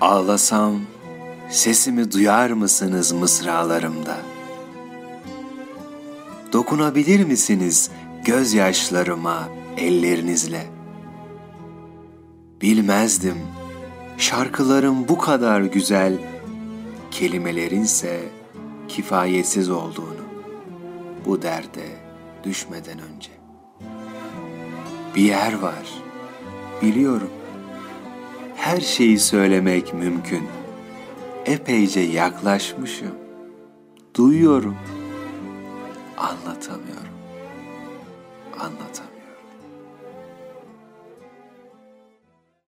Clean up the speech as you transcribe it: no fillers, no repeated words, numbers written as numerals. Ağlasam sesimi duyar mısınız mısralarımda? Dokunabilir misiniz gözyaşlarıma ellerinizle? Bilmezdim şarkılarım bu kadar güzel, kelimelerinse kifayetsiz olduğunu bu derde düşmeden önce. Bir yer var, biliyorum. Her şeyi söylemek mümkün. Epeyce yaklaşmışım. Duyuyorum. Anlatamıyorum.